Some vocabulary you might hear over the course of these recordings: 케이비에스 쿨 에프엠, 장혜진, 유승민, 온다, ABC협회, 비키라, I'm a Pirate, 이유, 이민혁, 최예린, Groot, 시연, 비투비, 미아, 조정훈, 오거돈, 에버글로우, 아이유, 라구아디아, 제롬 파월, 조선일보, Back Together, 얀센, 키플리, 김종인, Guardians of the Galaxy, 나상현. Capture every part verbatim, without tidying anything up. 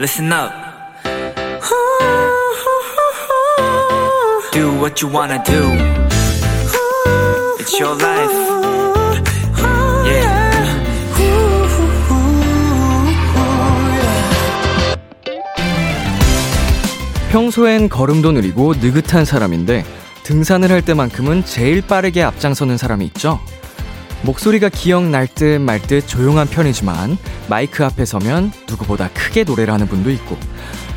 listen up. Do what you wanna do. It's your life. Yeah. 평소엔 걸음도 느리고 느긋한 사람인데 등산을 할 때만큼은 제일 빠르게 앞장서는 사람이 있죠. 목소리가 기억날 듯 말 듯 조용한 편이지만 마이크 앞에 서면 누구보다 크게 노래를 하는 분도 있고,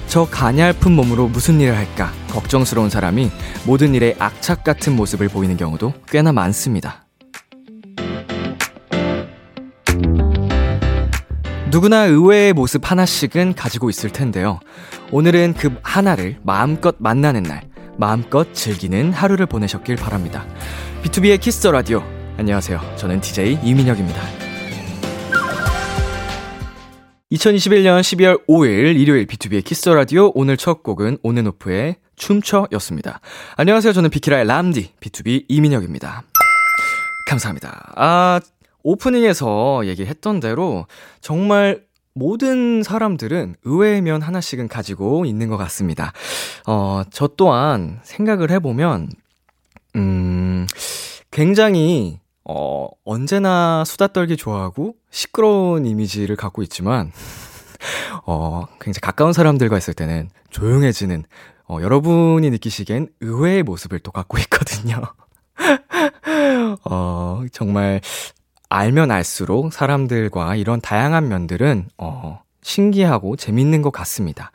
저 가냘픈 몸으로 무슨 일을 할까 걱정스러운 사람이 모든 일에 악착 같은 모습을 보이는 경우도 꽤나 많습니다. 누구나 의외의 모습 하나씩은 가지고 있을 텐데요. 오늘은 그 하나를 마음껏 만나는 날, 마음껏 즐기는 하루를 보내셨길 바랍니다. 비투비의 키스 더 라디오. 안녕하세요. 저는 디제이 이민혁입니다. 이천이십일년 십이월 오일 일요일 비투비의 키스 더 라디오. 오늘 첫 곡은 온앤오프의 춤춰였습니다. 안녕하세요. 저는 비키라의 람디 비투비 이민혁입니다. 감사합니다. 아, 오프닝에서 얘기했던 대로 정말 모든 사람들은 의외의 면 하나씩은 가지고 있는 것 같습니다. 어, 저 또한 생각을 해보면 음, 굉장히 어, 언제나 수다 떨기 좋아하고 시끄러운 이미지를 갖고 있지만 어, 굉장히 가까운 사람들과 있을 때는 조용해지는 어, 여러분이 느끼시기엔 의외의 모습을 또 갖고 있거든요. 어, 정말 알면 알수록 사람들과 이런 다양한 면들은 어, 신기하고 재밌는 것 같습니다.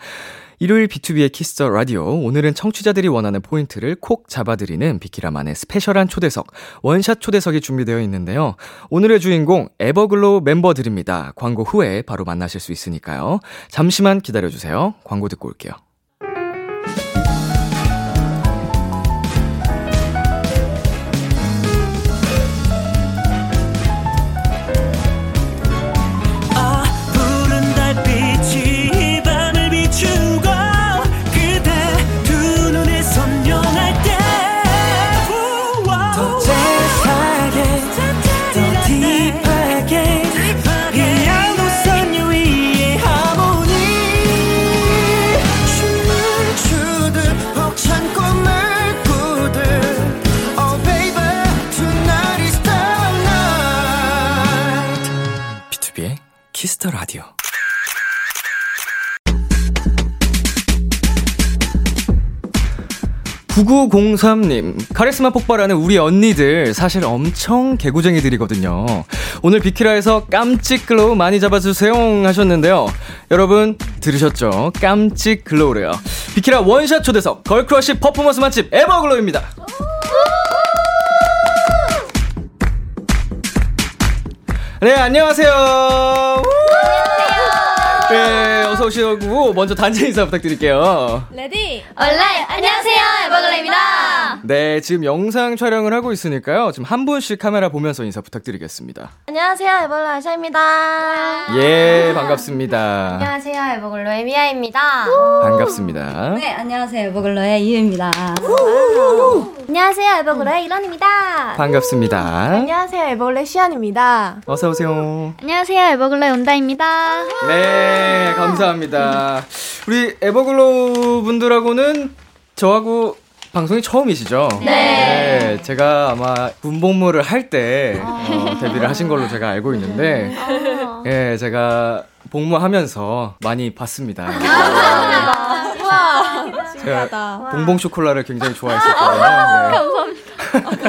일요일 비투비의 키스 더 라디오. 오늘은 청취자들이 원하는 포인트를 콕 잡아드리는 비키라만의 스페셜한 초대석, 원샷 초대석이 준비되어 있는데요. 오늘의 주인공 에버글로우 멤버들입니다. 광고 후에 바로 만나실 수 있으니까요. 잠시만 기다려주세요. 광고 듣고 올게요. 키스터 라디오. 구구공삼님, 카리스마 폭발하는 우리 언니들 사실 엄청 개구쟁이들이거든요. 오늘 비키라에서 깜찍 글로우 많이 잡아주세요 하셨는데요. 여러분 들으셨죠? 깜찍 글로우래요. 비키라 원샷 초대석 걸크러쉬 퍼포먼스 맛집 에버글로우입니다. 네, 안녕하세요. 안녕하세요. 네, 어서 오시고 먼저 단체 인사 부탁드릴게요. 레디, 얼라이, 안녕하세요, 에버글로우입니다. 네, 지금 영상 촬영을 하고 있으니까요. 지금 한 분씩 카메라 보면서 인사 부탁드리겠습니다. 안녕하세요, 에버글로우 아샤입니다. 예, 반갑습니다. 안녕하세요, 에버글로우의 미아입니다. 반갑습니다. 네, 안녕하세요, 에버글로우의 이유입니다. 안녕하세요, 에버글로우의 이런입니다. 반갑습니다. 안녕하세요, 에버글로우의 시연입니다. 어서 오세요. 안녕하세요, 에버글로우의 온다입니다. 네, 감사합니다. 우리 에버글로우 분들하고는 저하고 방송이 처음이시죠? 네. 네, 제가 아마 군복무를 할 때 어, 데뷔를 하신 걸로 제가 알고 있는데, 예, 네, 제가 복무하면서 많이 봤습니다. 와, 신기하다. 봉봉 초콜라를 굉장히 좋아했었거든요. 감사합니다.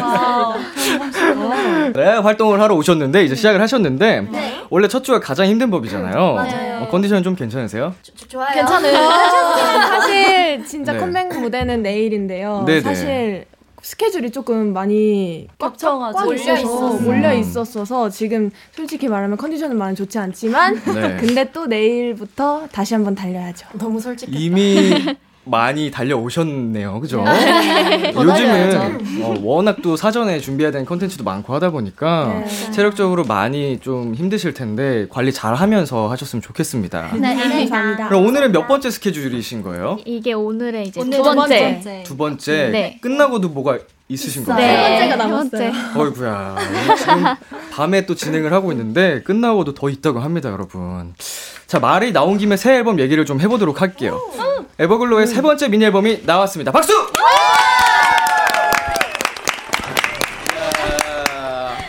네, 활동을 하러 오셨는데 이제 시작을 하셨는데 네. 원래 첫 주가 가장 힘든 법이잖아요. 맞아요. 어, 컨디션 좀 괜찮으세요? 조, 조, 좋아요. 괜찮아요. 사실 진짜 네. 컴백 무대는 내일인데요. 네네. 사실 스케줄이 조금 많이 겹쳐가지고 몰려 있어서 몰려 있었어서 지금 솔직히 말하면 컨디션은 많이 좋지 않지만 네. 근데 또 내일부터 다시 한번 달려야죠. 너무 솔직했다. 이미 많이 달려오셨네요. 그죠? 네. 요즘은 어, 워낙 또 사전에 준비해야 되는 콘텐츠도 많고 하다 보니까 네. 체력적으로 많이 좀 힘드실 텐데 관리 잘 하면서 하셨으면 좋겠습니다. 네, 감사합니다. 그럼 오늘은 몇 번째 스케줄이신 거예요? 이게 오늘의 이제 오늘 두 번째. 번째. 두 번째. 네. 끝나고도 뭐가 있으신 거예요? 네. 세 번째가 남았어요. 어이구야. 지금 밤에 또 진행을 하고 있는데 끝나고도 더 있다고 합니다, 여러분. 자, 말이 나온 김에 새 앨범 얘기를 좀 해보도록 할게요. 음. 에버글로우의 음. 세 번째 미니 앨범이 나왔습니다. 박수!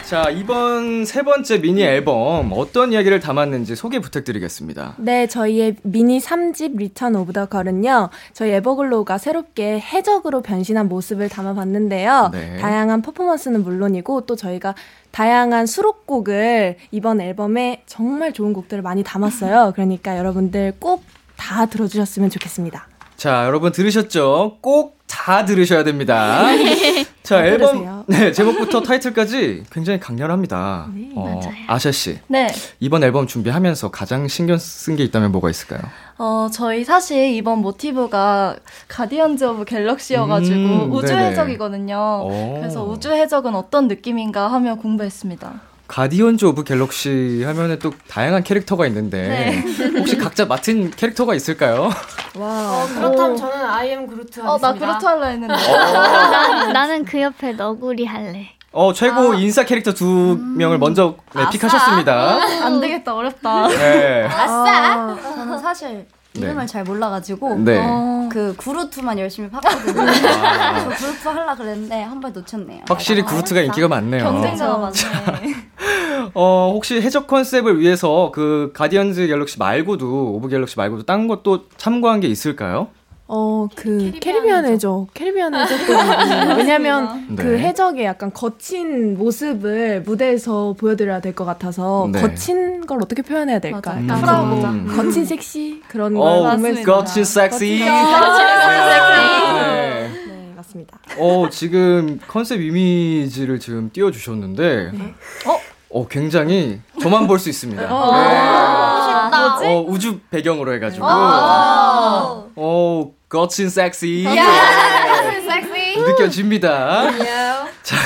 자, 이번 세 번째 미니 앨범 어떤 이야기를 담았는지 소개 부탁드리겠습니다. 네, 저희의 미니 삼 집 리턴 오브 더 걸은요, 저희 에버글로우가 새롭게 해적으로 변신한 모습을 담아봤는데요. 네. 다양한 퍼포먼스는 물론이고 또 저희가 다양한 수록곡을 이번 앨범에 정말 좋은 곡들을 많이 담았어요. 그러니까 여러분들 꼭 다 들어주셨으면 좋겠습니다. 자, 여러분 들으셨죠? 꼭 다 들으셔야 됩니다. 자, 앨범 네, 제목부터 타이틀까지 굉장히 강렬합니다. 네, 어, 맞아요. 아샤 씨, 네. 이번 앨범 준비하면서 가장 신경 쓴 게 있다면 뭐가 있을까요? 어, 저희 사실 이번 모티브가 가디언즈 오브 갤럭시여가지고 음, 우주 네네. 해적이거든요. 오. 그래서 우주 해적은 어떤 느낌인가 하며 공부했습니다. 가디언즈 오브 갤럭시 하면 또 다양한 캐릭터가 있는데 네. 혹시 각자 맡은 캐릭터가 있을까요? 와. 어, 그렇다면 오. 저는 I am Groot 하겠습니다. 어, 나 그루트 할라 했는데. 난, 나는 그 옆에 너구리 할래. 어, 최고 아. 인싸 캐릭터 두 음. 명을 먼저 네, 픽하셨습니다. 음. 안 되겠다, 어렵다. 네. 아싸. 아. 저는 사실 이름을 네. 잘 몰라가지고 네. 어, 그 구루트만 열심히 팠거든요. 아. 저 구루트 하려고 그랬는데 한 번 놓쳤네요. 확실히 아, 구루트가 인기가 많네요. 경쟁자가 많네. 어, 혹시 해적 컨셉을 위해서 그 가디언즈 갤럭시 말고도 오브 갤럭시 말고도 다른 것도 참고한 게 있을까요? 어, 그 캐리비안 해적, 캐리비안 해적도 왜냐하면 네. 그 해적의 약간 거친 모습을 무대에서 보여드려야 될 것 같아서 네. 거친 걸 어떻게 표현해야 될까? 음. 음. 거친 섹시 그런 걸 오, 맞습니다. 거친 섹시. 거친 섹시. 네. 네, 맞습니다. 어, 지금 컨셉 이미지를 지금 띄워주셨는데, 네. 어, 어, 굉장히 저만 볼 수 있습니다. 어. 네. 어, 우주 배경으로 해가지고. 어. 어, 거친 섹시 섹시 느껴집니다. 자,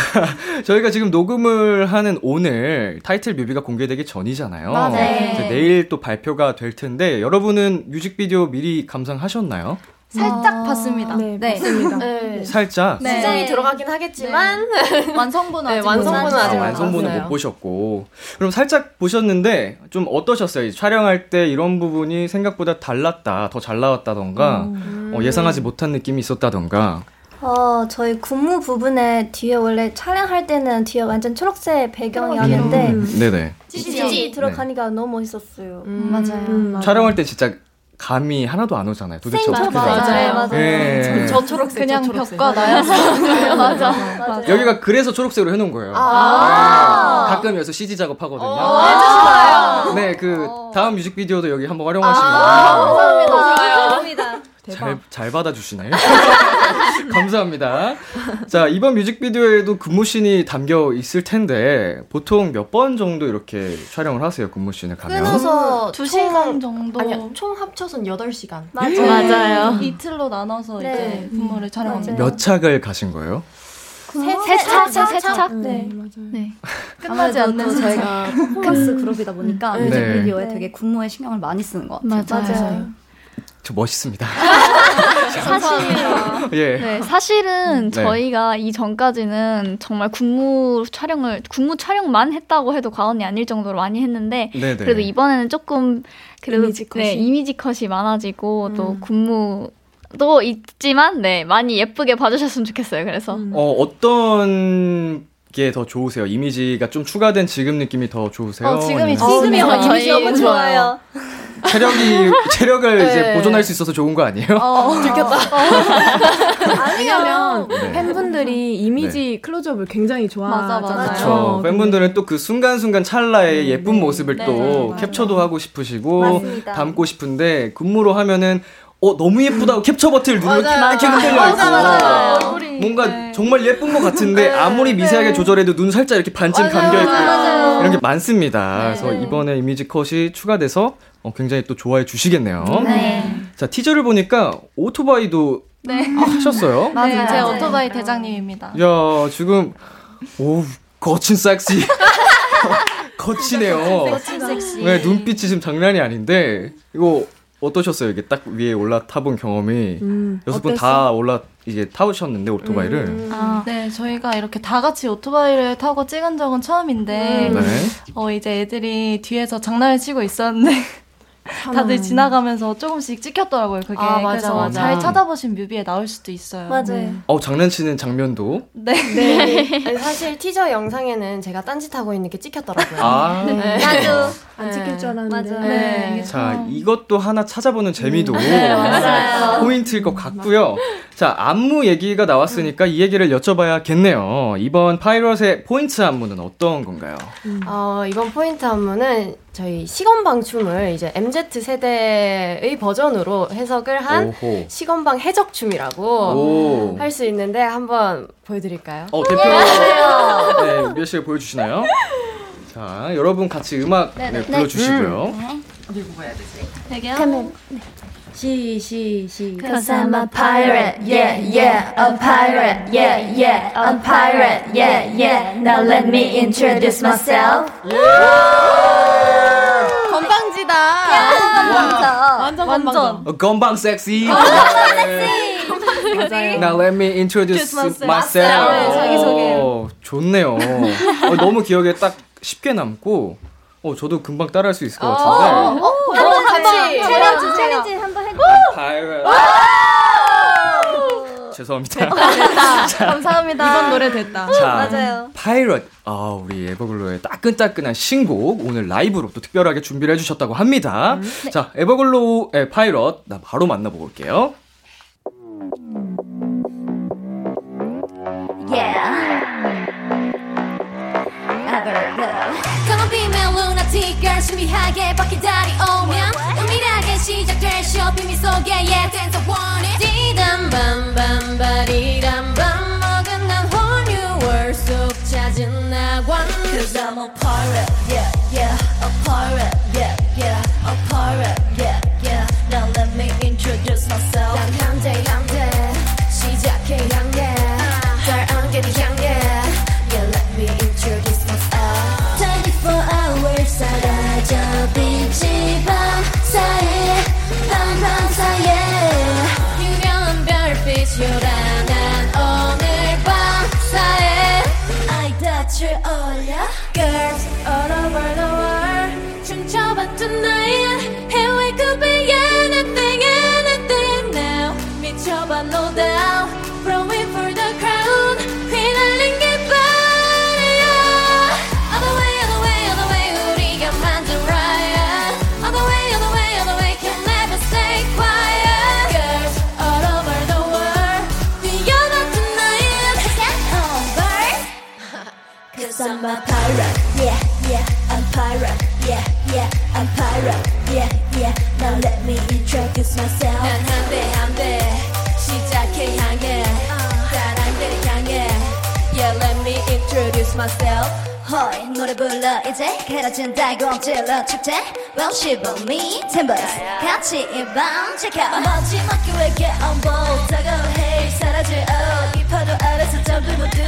저희가 지금 녹음을 하는 오늘 타이틀 뮤비가 공개되기 전이잖아요. 네. 내일 또 발표가 될 텐데 여러분은 뮤직비디오 미리 감상하셨나요? 살짝 아~ 봤습니다. 네, 네. 봤습니다. 네. 살짝? 네. 시장이 들어가긴 하겠지만 네. 완성본은 아직 네, 완성본은 아직 아, 완성본은 못 보셨고. 그럼 살짝 보셨는데 좀 어떠셨어요? 촬영할 때 이런 부분이 생각보다 달랐다, 더 잘 나왔다던가 음. 어, 예상하지 못한 느낌이 있었다던가. 어, 저희 군무 부분에 뒤에 원래 촬영할 때는 뒤에 완전 초록색 배경이었는데 음. 네네. 찌찌 들어가니까 네. 너무 멋있었어요. 음. 음. 맞아요. 음, 맞아요. 촬영할 때 진짜 감이 하나도 안 오잖아요. 도대체 어떻게 맞아요. 맞아요. 네. 저, 저 초록색 그냥 저 초록색. 벽과 나야서 맞아. 맞아. 여기가 그래서 초록색으로 해놓은 거예요. 아~ 네. 가끔 여기서 씨지 작업하거든요. 해주시나요? 네, 그 다음 뮤직비디오도 여기 한번 활용하시면 아~ 감사합니다. 잘, 잘 받아주시나요? 감사합니다. 자, 이번 뮤직비디오에도 근무씬이 담겨 있을 텐데 보통 몇 번 정도 이렇게 촬영을 하세요? 근무씬을 가면 끊어서 두 시간 정도. 아니요, 총 합쳐서는 여덟 시간. 맞아요, 맞아요. 이틀로 나눠서 네. 이제 근무를 촬영합니다. 몇 착을 가신 거예요? 세차, 세차. 네, 맞아요. 네. 끝나지 않는 저희가 포커스 그룹이다 보니까 네. 뮤직비디오에 네. 되게 근무에 신경을 많이 쓰는 것 같아요. 맞아요, 맞아요. 저 멋있습니다. 사실, 예. 네, 사실은 네. 저희가 이전까지는 정말 군무 촬영을, 군무 촬영만 했다고 해도 과언이 아닐 정도로 많이 했는데, 네네. 그래도 이번에는 조금, 그래도 이미지 컷이, 네, 이미지 컷이 많아지고, 음. 또 군무도 있지만, 네, 많이 예쁘게 봐주셨으면 좋겠어요. 그래서. 음. 어, 어떤 게 더 좋으세요? 이미지가 좀 추가된 지금 느낌이 더 좋으세요? 어, 지금이, 지금이 더 이미지 너무 좋아요. 체력이, 체력을 네. 이제 보존할 수 있어서 좋은 거 아니에요? 어, 들켰다. 왜냐면 네. 팬분들이 이미지 네. 클로즈업을 굉장히 좋아하잖아요. 그렇죠. 팬분들은 또 그 순간순간 찰나의 음, 예쁜 네. 모습을 네. 또 네. 캡처도 맞아요. 하고 싶으시고 맞습니다. 담고 싶은데 근무로 하면은 어, 너무 예쁘다고 캡처 버튼을 누르면 이렇게 흔들려 있고 뭔가 네. 정말 예쁜 것 같은데 네. 아무리 미세하게 네. 조절해도 눈 살짝 이렇게 반쯤 감겨있고 이런 게 많습니다. 네. 그래서 이번에 이미지 컷이 추가돼서 어, 굉장히 또 좋아해 주시겠네요. 네. 자, 티저를 보니까 오토바이도 네. 하셨어요. 맞아요. 네, 제 오토바이 대장님입니다. 야, 지금 오, 거친 섹시 거치네요. 거친 섹시. 네, 눈빛이 지금 장난이 아닌데 이거 어떠셨어요? 이게 딱 위에 올라타본 경험이 음, 여섯 분 다 올라 이게 타오셨는데 오토바이를. 음. 아, 네, 저희가 이렇게 다 같이 오토바이를 타고 찍은 적은 처음인데, 음. 네. 어 이제 애들이 뒤에서 장난을 치고 있었는데 다들 지나가면서 조금씩 찍혔더라고요. 그게 아, 맞아, 그래서 맞아. 잘 찾아보신 뮤비에 나올 수도 있어요. 맞아요. 네. 어 장난치는 장면도. 네. 네. 네. 사실 티저 영상에는 제가 딴짓하고 있는 게 찍혔더라고요. 아. 네. 네. 나도 안 찍힐 줄 알았는데. 맞아요. 네. 네. 자 이것도 하나 찾아보는 재미도 네, 맞아요. 포인트일 것 같고요. 자 안무 얘기가 나왔으니까 이 얘기를 여쭤봐야겠네요. 이번 파이럿의 포인트 안무는 어떤 건가요? 음. 어, 이번 포인트 안무는 저희 시건방 춤을 이제 엠지 세대의 버전으로 해석을 한 오호. 시건방 해적춤이라고 할 수 있는데 한번 보여드릴까요? 어, 대표 네, 미아 씨가 보여주시나요? 자, 여러분 같이 음악 네, 불러주시고요. 음. 어디 보고 해야 되지? 되게요? 시, 시, 시. Cause I'm a pirate, yeah, yeah. A pirate, yeah, yeah. A pirate, yeah, yeah. Now let me introduce myself. 건방지다. 야, 완전. 완전. 건방 섹시. 건방 섹시. Now let me introduce myself. 자기소개. 좋네요. 어, 너무 기억에 딱 쉽게 남고, 어, 저도 금방 따라할 수 있을 것 같은데. 한번 같이 챌린지 챌린지 한번 해봐. 죄송합니다. 자, 감사합니다. 이번 노래 됐다. 자, 맞아요. 파이럿. 아, 우리 에버글로우의 따끈따끈한 신곡 오늘 라이브로 또 특별하게 준비를 해주셨다고 합니다. 음, 네. 자, 에버글로우의 파이럿 나 바로 만나보고 올게요. Yeah. 검은 비밀 루나틱 걸 신비하게 밖에 달이 오면 은밀하게 시작될 쇼핑 미소에 yeah dance I want it 디담밤밤바리담밤 먹은 난 whole new world 속 찾은 나원 Cause I'm a pirate yeah yeah a pirate yeah yeah a pirate yeah yeah Now let me introduce myself 난 향대 향대 시작해 향대 달 안개를 향해 Yeah let me introduce 사라져 빛지방 사이 밤밤 사이에 유명한 별빛 요란한 오늘 밤 사이 I got you all yeah Girls all over the world 춤춰봐 tonight Here we could be anything anything now 미쳐봐 no doubt From it for the crown 휘날린 게 I'm a pirate, yeah, yeah, I'm a pirate, yeah, yeah, I'm a pirate, yeah, yeah. Now let me introduce myself. 난 한대 한대 시작해 향해 다른 데를 향해. Yeah, let me introduce myself. 허이 노래 불러 이제 가라진 달공질러 축제. Well, shiver me timbers 같이 이밤 체크아웃. 마지막 기회에 on board 다가해 사라질 out 이 파도 아래서 잠들 못 두.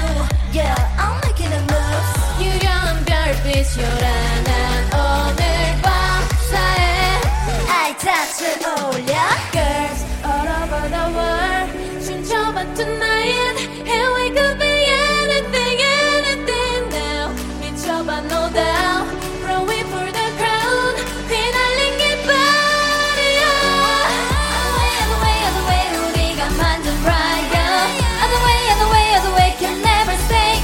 Yeah, I'm making a move 유려한 별빛 요란한 오늘 밤 사이 I touch it all, yeah Girls all over the world 춤춰봐 tonight And we could be anything, anything now 미쳐봐 no doubt Throw it for the crown 휘날린 게 빠르야 Other way, other way, other way 우리가 만든 Ryan Other way, other way, other way can never stay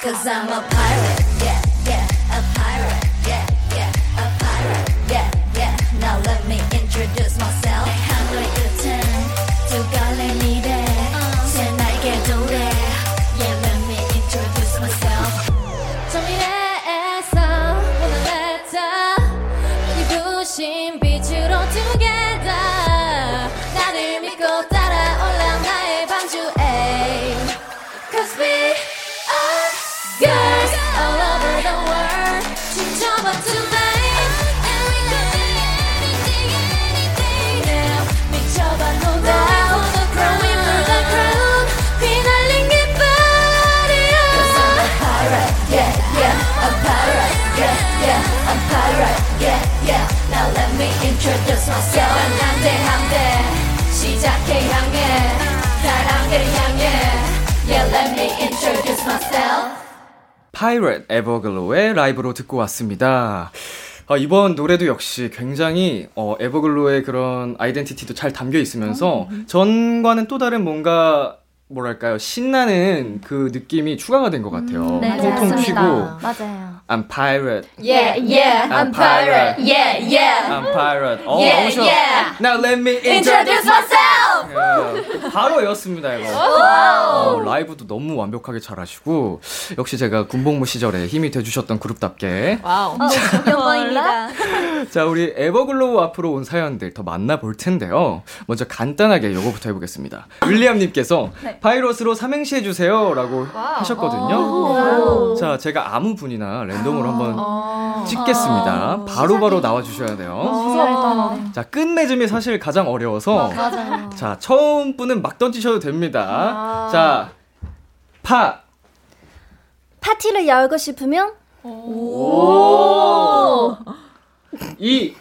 Cause I'm a pirate, yeah, yeah, a pirate, yeah, yeah, a pirate, yeah, yeah. Now let me introduce myself. 하늘의 끝엔 두 갈래 미래, 새 날개 도래. Yeah, let me introduce myself. 저 미래에서 오늘 뱉어 눈이 부신 빛으로 together. 나를 믿고 따라올라 나의 반주, ay. Cause we Girls, all Pirate 에버글로우의 라이브로 듣고 왔습니다. 아, 이번 노래도 역시 굉장히 어, 에버글로우의 그런 아이덴티티도 잘 담겨 있으면서 전과는 또 다른 뭔가 뭐랄까요, 신나는 그 느낌이 추가가 된 것 같아요. 음, 네, 통통 튀고. 맞아요. I'm pirate. Yeah, yeah. I'm pirate. Yeah, yeah. I'm pirate. 어, yeah, 너무 좋아. Yeah. Now let me introduce myself. Yeah. 바로였습니다, 이거. 어, 라이브도 너무 완벽하게 잘하시고 역시 제가 군복무 시절에 힘이 돼주셨던 그룹답게. 와우. 영광입니다. 자, 우리 에버글로우 앞으로 온 사연들 더 만나볼 텐데요. 먼저 간단하게 요거부터 해보겠습니다. 윌리엄님께서 네. 파이럿으로 삼행시 해주세요 라고 와우. 하셨거든요. 오. 오. 자, 제가 아무 분이나 랜덤으로 아. 한번 아. 찍겠습니다. 바로바로 아. 바로 나와주셔야 돼요. 아. 자, 끝맺음이 사실 가장 어려워서 맞아요. 자, 처음 분은 막 던지셔도 됩니다. 아. 자, 파 파티를 열고 싶으면 오, 오. 이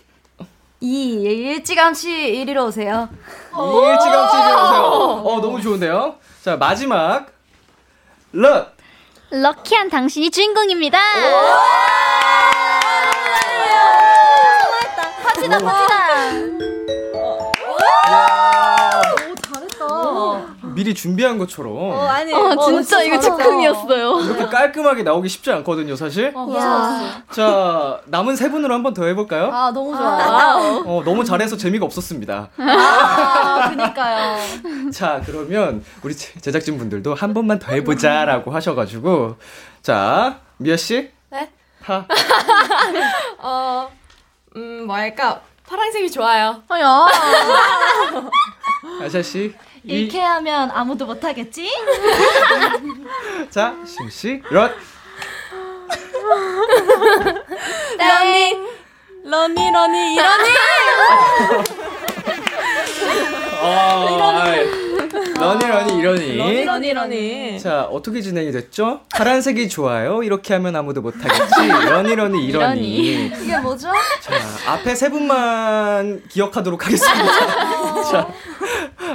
이 일찌감치 이리로 오세요. 일찌감치 이리로 오세요. 어, 너무 좋은데요. 자, 마지막 럭 럭키한 당신이 주인공입니다. 잘했다. 파티다 파티다. 오, 잘했다. 미리 준비한 것처럼. 어, 아니, 어, 진짜 어, 이거 즉흥이었어요. 이렇게 깔끔하게 나오기 쉽지 않거든요, 사실. 어, 자, 남은 세 분으로 한 번 더 해볼까요? 아, 너무 좋아. 아, 어, 너무 잘해서 재미가 없었습니다. 아, 그니까요. 자, 그러면 우리 제작진 분들도 한 번만 더 해보자라고 하셔가지고, 자, 미아 씨. 네. 하. 어, 음, 뭐랄까, 파란색이 좋아요. 어여. 아샤 씨. 이렇게 하면 아무도 못하겠지? 자, 심씨, 럿! 러니! 러니, 러니, 이러니! 러니, 러니, 이러니. 러니, 러니, 러니. 자, 어떻게 진행이 됐죠? 파란색이 좋아요. 이렇게 하면 아무도 못하겠지. 러니, 러니, 이러니. 이게 뭐죠? 자, 앞에 세 분만 기억하도록 하겠습니다. 자.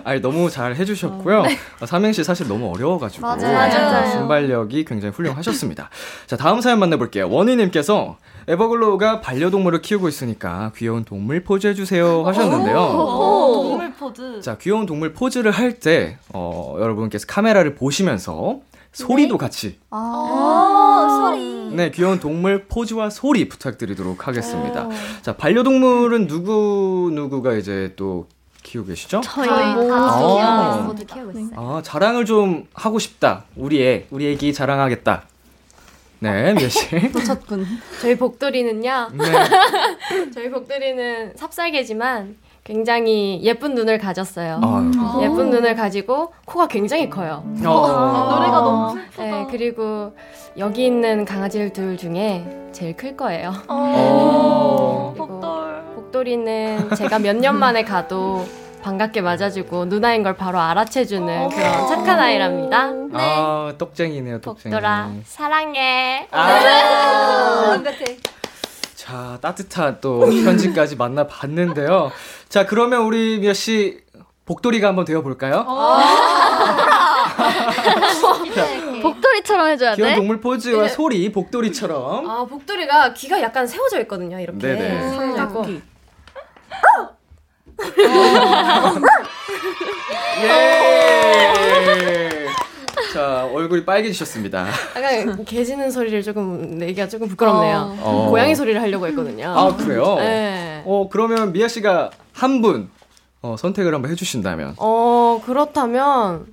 아니, 너무 잘 해주셨고요. 네. 삼행시 사실 너무 어려워가지고 맞아요. 순발력이 굉장히 훌륭하셨습니다. 자, 다음 사연 만나볼게요. 원희님께서 에버글로우가 반려동물을 키우고 있으니까 귀여운 동물 포즈 해주세요 하셨는데요. 오~ 오~ 동물 포즈. 자, 귀여운 동물 포즈를 할 때 어, 여러분께서 카메라를 보시면서 소리도 네? 같이. 아, 소리. 네, 귀여운 동물 포즈와 소리 부탁드리도록 하겠습니다. 자, 반려동물은 누구 누구가 이제 또 키우고 계시죠? 저희 다 키우고 있어요. 모두 키우고 있어요. 아, 자랑을 좀 하고 싶다. 우리 애, 우리 애기 자랑하겠다. 네, 몇 시? 놓쳤군. 저희 복돌이는요. 네. 저희 복돌이는 삽살개지만 굉장히 예쁜 눈을 가졌어요. 아, 예쁜 눈을 가지고 코가 굉장히 커요. 아, 노래가 너무 슬프다. 네, 그리고 여기 있는 강아지들 중에 제일 클 거예요. 오, 복돌. 복돌이는 제가 몇 년 만에 가도 반갑게 맞아주고 누나인 걸 바로 알아채주는 그런 착한 아이랍니다. 네. 아, 똑쟁이네요, 똑쟁이. 복돌아, 사랑해. 아, 완벽해. 아~ 자, 따뜻한 또 편지까지 만나봤는데요. 자, 그러면 우리 미아 씨 복돌이가 한번 되어볼까요? 복돌이처럼 해줘야 귀여운 돼? 귀여운 동물 포즈와 네. 소리, 복돌이처럼. 아, 복돌이가 귀가 약간 세워져 있거든요, 이렇게. 네네. 삼각기. 예! 자, 얼굴이 빨개지셨습니다. 약간 개 짖는 소리를 조금 내기가 조금 부끄럽네요. 어. 고양이 소리를 하려고 했거든요. 아, 그래요? 네. 어, 그러면 미아 씨가 한 분 어, 선택을 한번 해주신다면? 어, 그렇다면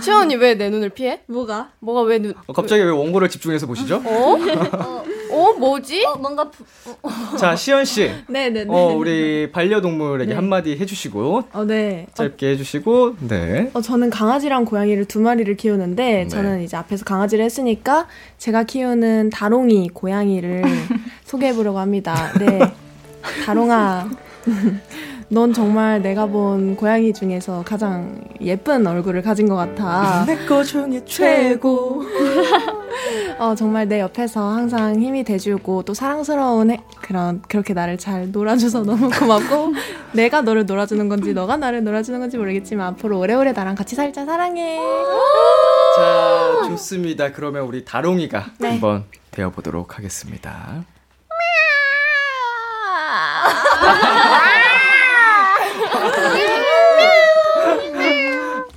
시연 언니 왜 내 눈을 피해? 뭐가? 뭐가 왜 눈? 어, 갑자기 왜 원고를 집중해서 보시죠? 어? 어, 어 뭐지? 어, 뭔가 부... 어. 자, 시연 씨. 네네네. 어, 우리 반려동물에게 네. 한마디 해주시고. 어, 네. 짧게 어. 해주시고. 네. 어, 저는 강아지랑 고양이를 두 마리를 키우는데 네. 저는 이제 앞에서 강아지를 했으니까 제가 키우는 다롱이 고양이를 소개해보려고 합니다. 네. 다롱아. 넌 정말 내가 본 고양이 중에서 가장 예쁜 얼굴을 가진 것 같아. 내 거 중에 최고. 어, 정말 내 옆에서 항상 힘이 돼주고 또 사랑스러운 해, 그런 그렇게 나를 잘 놀아줘서 너무 고맙고 내가 너를 놀아주는 건지 너가 나를 놀아주는 건지 모르겠지만 앞으로 오래오래 나랑 같이 살자. 사랑해. 자, 좋습니다. 그러면 우리 다롱이가 네. 한번 되어보도록 하겠습니다.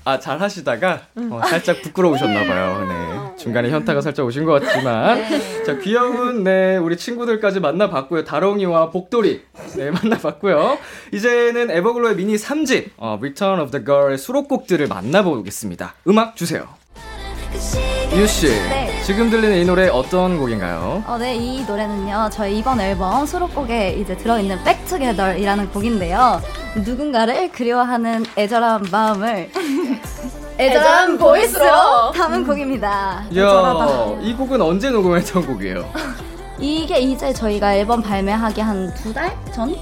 아, 잘 하시다가 어, 살짝 부끄러우셨나봐요. 네. 중간에 현타가 살짝 오신 것 같지만. 자, 귀여운, 네, 우리 친구들까지 만나봤고요. 다롱이와 복돌이, 네, 만나봤고요. 이제는 에버글로우의 미니 삼 집, 어, Return of the Girl의 수록곡들을 만나보겠습니다. 음악 주세요. 유씨, 네. 지금 들리는 이 노래 어떤 곡인가요? 어, 네, 이 노래는요, 저희 이번 앨범 수록곡에 이제 들어있는 Back Together 이라는 곡인데요. 누군가를 그리워하는 애절한 마음을 애절한 보이스로 담은 곡입니다. 이야, 이 곡은 언제 녹음했던 곡이에요? 이게 이제 저희가 앨범 발매하기 한 두 달 전?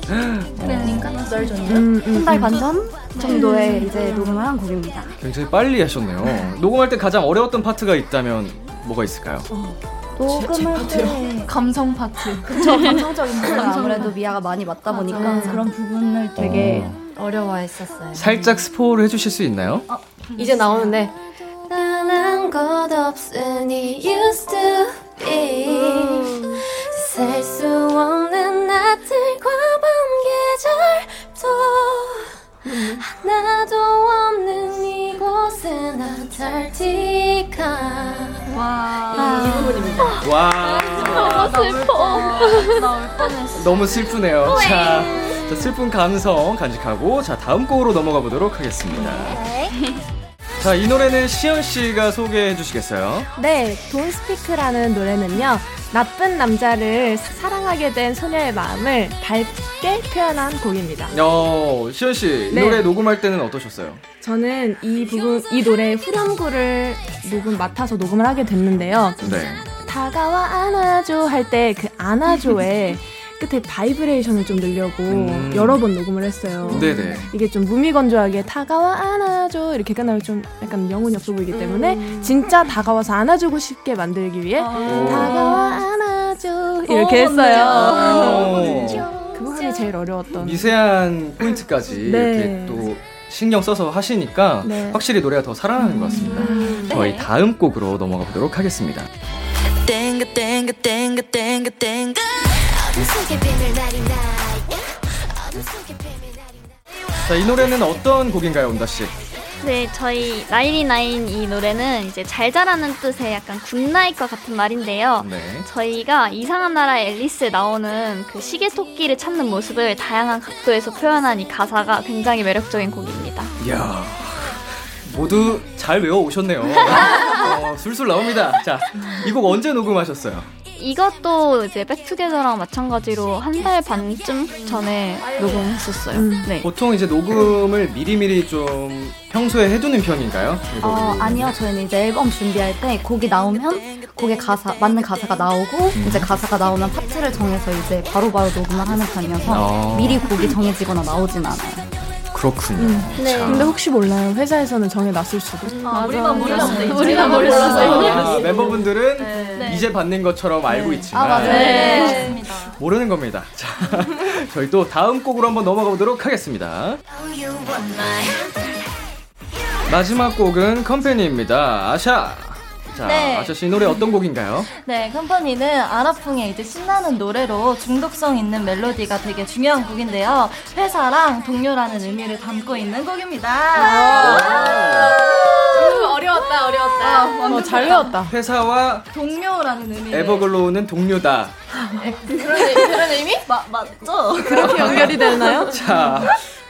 그랬는가? 두 달 전이요? 음, 음, 한 달 반 전 정도에 이제 녹음을 한 곡입니다. 굉장히 빨리 하셨네요. 녹음할 때 가장 어려웠던 파트가 있다면 뭐가 있을까요? 어, 녹음할 때 감성 파트. 그쵸, 감성적인 부분 아무래도 미아가 많이 맞다 보니까 맞아. 그런 부분을 되게 어. 어려워했었어요. 살짝 스포를 해주실 수 있나요? 어, 이제 나오는데 떠난 것 없으니 used to be 셀 수 없는 나들과 밤 계절도 하나도 없는 이곳에 안타르티카. 이 부분입니다. 와, 너무 슬퍼. 너무 슬퍼. 너무 슬프네요. 자, 자, 슬픈 감성 간직하고 자 다음 곡으로 넘어가 보도록 하겠습니다. 자, 이 노래는 시연 씨가 소개해 주시겠어요? 네, Don't Speak라는 노래는요, 나쁜 남자를 사랑하게 된 소녀의 마음을 밝게 표현한 곡입니다. 어, 시연 씨, 이 네. 노래 녹음할 때는 어떠셨어요? 저는 이 부분, 이 노래의 후렴구를 녹음 맡아서 녹음을 하게 됐는데요. 네. 다가와 안아줘 할 때 그 안아줘에 끝에 바이브레이션을 좀 늘려고 음. 여러 번 녹음을 했어요. 네네. 이게 좀 무미건조하게 다가와 안아줘 이렇게 끝나면 좀 약간 영혼이 없어 보이기 때문에 음. 진짜 다가와서 안아주고 싶게 만들기 위해 아. 다가와 안아줘 이렇게 했어요. 그 부분이 제일 어려웠던 미세한 포인트까지 네. 이렇게 또 신경 써서 하시니까 네. 확실히 노래가 더 살아나는 것 같습니다. 음. 저희 네. 다음 곡으로 넘어가 보도록 하겠습니다. 땡가 땡가 땡가 땡가 땡가 자, 이 노래는 어떤 곡인가요, 온다 씨? 네, 저희 나일이나인 이 노래는 이제 잘 자라는 뜻의 약간 굿나잇과 같은 말인데요. 네. 저희가 이상한 나라의 앨리스에 나오는 그 시계 토끼를 찾는 모습을 다양한 각도에서 표현한 이 가사가 굉장히 매력적인 곡입니다. 이야, 모두 잘 외워 오셨네요. 어, 술술 나옵니다. 자, 이 곡 언제 녹음하셨어요? 이것도 이제 백투게더랑 마찬가지로 한 달 반쯤 전에 녹음했었어요. 음. 네. 보통 이제 녹음을 미리미리 좀 평소에 해두는 편인가요? 어, 아니요, 저희는 이제 앨범 준비할 때 곡이 나오면 곡에 가사 맞는 가사가 나오고 음. 이제 가사가 나오면 파트를 정해서 이제 바로바로 녹음을 하는 편이어서 아. 미리 곡이 정해지거나 나오진 않아요. 그렇군요. 음. 네. 근데 혹시 몰라요. 회사에서는 정해놨을 수도. 아, 우리만 몰랐어요. 우리만 몰랐어요. 멤버분들은 네. 이제 받는 것처럼 네. 알고 있지만 아, 맞아요. 네. 네. 모르는 겁니다. 자, 저희 또 다음 곡으로 한번 넘어가 보도록 하겠습니다. 마지막 곡은 컴퍼니입니다. 아샤. 자, 네. 아저씨, 이 노래 어떤 곡인가요? 네, 컴퍼니는 아랍풍의 이제 신나는 노래로 중독성 있는 멜로디가 되게 중요한 곡인데요. 회사랑 동료라는 의미를 담고 있는 곡입니다. 어려웠다, 어려웠다. 어, 잘 외웠다. 회사와 동료라는 의미. 에버글로우는 동료다. 그런, 그런 의미? 마, 맞죠? 그렇게 연결이 되나요? 자,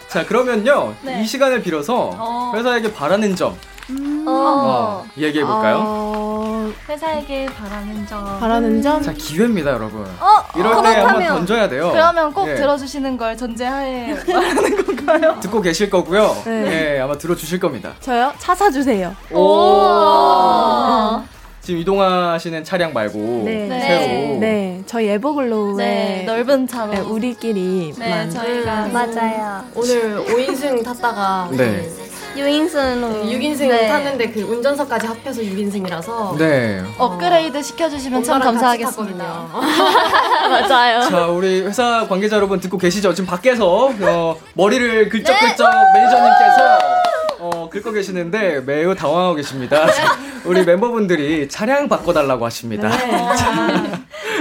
자, 그러면요. 네. 이 시간을 빌어서 어. 회사에게 바라는 점. 음. 어. 어, 얘기해볼까요? 어... 회사에게 바라는 점. 바라는 점? 자, 기회입니다, 여러분. 어, 이럴 어, 때 그렇다면, 한번 던져야 돼요. 그러면 꼭 예. 들어주시는 걸 전제하에 말하는 건가요? 듣고 계실 거고요. 네. 예, 아마 들어주실 겁니다. 저요? 찾아주세요. 오. 오~ 지금 이동하시는 차량 말고 네. 네. 새로 네 저희 에버글로우의 네. 넓은 차로 네. 우리끼리만 네 저희가 맞아요. 오늘 오 인승 탔다가 네. 육 인승으로 육 인승 네. 탔는데 그 운전석까지 합해서 육 인승이라서 네. 업그레이드 시켜주시면 참 감사하겠습니다. 맞아요. 자 우리 회사 관계자 여러분 듣고 계시죠? 지금 밖에서 어, 머리를 글쩍글쩍 네. 매니저님께서 어, 긁고 계시는데 매우 당황하고 계십니다. 우리 멤버분들이 차량 바꿔달라고 하십니다. 네.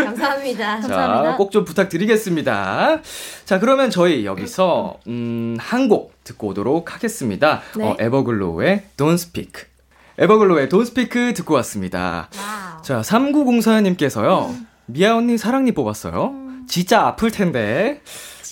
감사합니다. 자, 감사합니다. 꼭 좀 부탁드리겠습니다. 자, 그러면 저희 여기서 음, 한 곡 듣고 오도록 하겠습니다. 네. 어, 에버글로우의 Don't Speak. 에버글로우의 Don't Speak 듣고 왔습니다. 와우. 자, 삼구공사 님께서요. 음. 미아 언니 사랑니 뽑았어요? 음. 진짜 아플 텐데.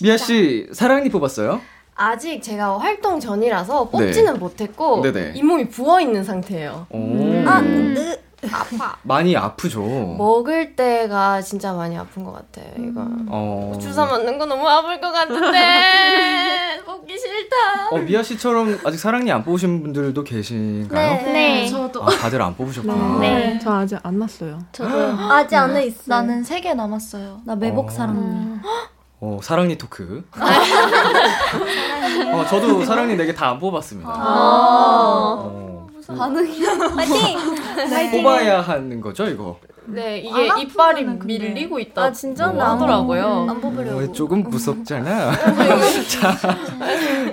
미아 씨 사랑니 뽑았어요? 아직 제가 활동 전이라서 뽑지는 네. 못했고 네네. 잇몸이 부어있는 상태예요. 음. 아, 으, 아파. 많이 아프죠. 먹을 때가 진짜 많이 아픈 것 같아요. 이거 어... 주사 맞는 거 너무 아플 것 같은데 뽑기 싫다. 어, 미아 씨처럼 아직 사랑니 안 뽑으신 분들도 계신가요? 네, 네. 저도. 아, 다들 안 뽑으셨구나. 네. 네. 저 아직 안 났어요. 저도 아직 안 네. 있어. 나는 세 개 남았어요. 나 매복 어... 사랑니. 어, 사랑니 토크. 어, 저도 사랑니 네 개 다 안 뽑았습니다. 아~ 어, 반응이야. 파이팅! 네. 뽑아야 하는 거죠, 이거? 네, 이게 아, 이빨이 밀리고 있다. 아, 진짜? 뭐 하더라고요. 안 뽑으려고. 어, 조금 무섭잖아. 자,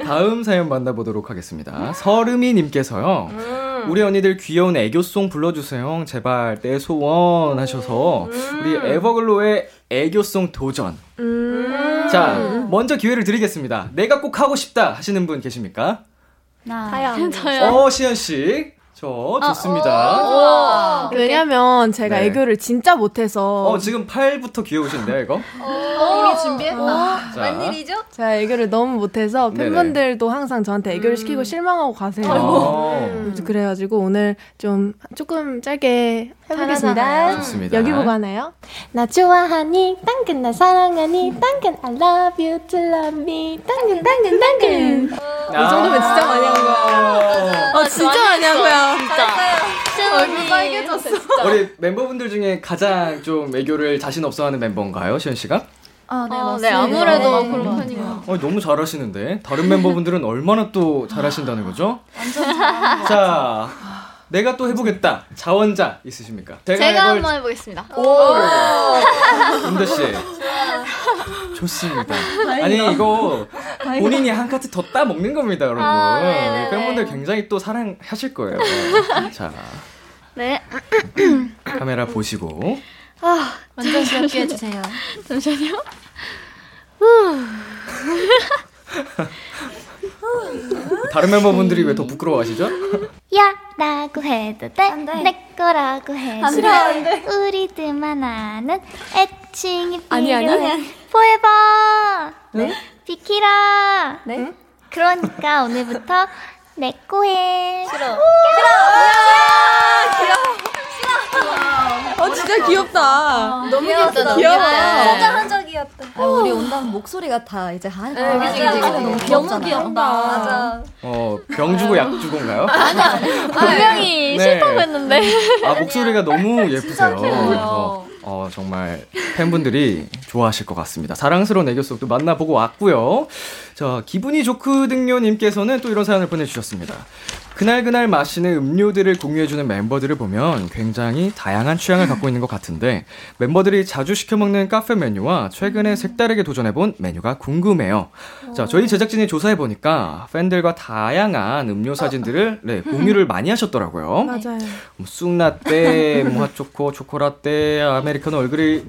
다음 사연 만나보도록 하겠습니다. 서름이님께서요. 음. 우리 언니들 귀여운 애교송 불러주세요. 제발 내 소원 하셔서 우리 에버글로우의 애교송 도전. 음~ 자, 먼저 기회를 드리겠습니다. 내가 꼭 하고 싶다 하시는 분 계십니까? 나요. 저요. 어, 시연 씨. 저 좋습니다. 아, 오~ 오~ 왜냐면 제가 네. 애교를 진짜 못해서. 어, 지금 팔부터 귀여우신데요, 이거? 이미 준비했다. 웬일이죠? 제가 애교를 너무 못해서 팬분들도 네네. 항상 저한테 애교를 음. 시키고 실망하고 가세요. 음. 그래가지고 오늘 좀 조금 짧게 해보겠습니다. 좋습니다. 여기 보고 하나요? 나 좋아하니, 당근 나 사랑하니, 당근 I love you to love me, 당근 당근 당근. 이 정도면 진짜 많이 한 거야. 아, 진짜 많이 한 거야. 진짜 얼굴 빨개졌어. 우리 멤버분들 중에 가장 좀 애교를 자신 없어하는 멤버인가요, 시연 씨가? 아, 네, 아, 맞습니다. 네, 아무래도 네, 그런 편이에요. 아, 너무 잘하시는데 다른 멤버분들은 얼마나 또 잘하신다는 거죠? 완전 잘하는 자, 내가 또 해보겠다. 자원자 있으십니까? 제가, 제가 이걸... 한번 해보겠습니다. 오, 은대 씨. 좋습니다. 아니 이거 본인이 한 카트 더 따먹는 겁니다, 여러분. 아, 팬분들 굉장히 또 사랑하실 거예요. 자, 네. 카메라 보시고. 아, 완전 귀엽게 해주세요. 잠시만요. 다른 멤버분들이 왜 더 부끄러워하시죠? 야라고 해도 돼, 내 거라고 해도 돼, 안 돼. 우리들만 아는 애칭이 아니, 필요해. 아니. 포에버 네? 비키라 네? 그러니까 오늘부터 내 꼬해. 싫어. 싫어. 싫어. 싫어. 어, 진짜 귀엽다. 아, 너무 귀엽다. 귀엽다. 진짜 한적이었다. 아, 우리 온다 목소리가 다 이제 한. 네, 아, 그치, 그치, 그치. 너무 귀엽다. 너무 귀엽다. 맞아. 어, 병 주고 약 주고인가요? 아니, 아니. 분명히 네. 싫다고 했는데. 아, 목소리가 너무 예쁘세요. 그래서 어, 정말 팬분들이 좋아하실 것 같습니다. 사랑스러운 애교속도 만나보고 왔고요. 자, 기분이 좋거든요님께서는 또 이런 사연을 보내주셨습니다. 그날그날 마시는 음료들을 공유해주는 멤버들을 보면 굉장히 다양한 취향을 갖고 있는 것 같은데 멤버들이 자주 시켜먹는 카페 메뉴와 최근에 색다르게 도전해본 메뉴가 궁금해요. 자, 저희 제작진이 조사해보니까 팬들과 다양한 음료 사진들을 네, 공유를 많이 하셨더라고요. 맞아요. 쑥라떼, 모아초코, 초코라떼, 아메리카노 얼그레이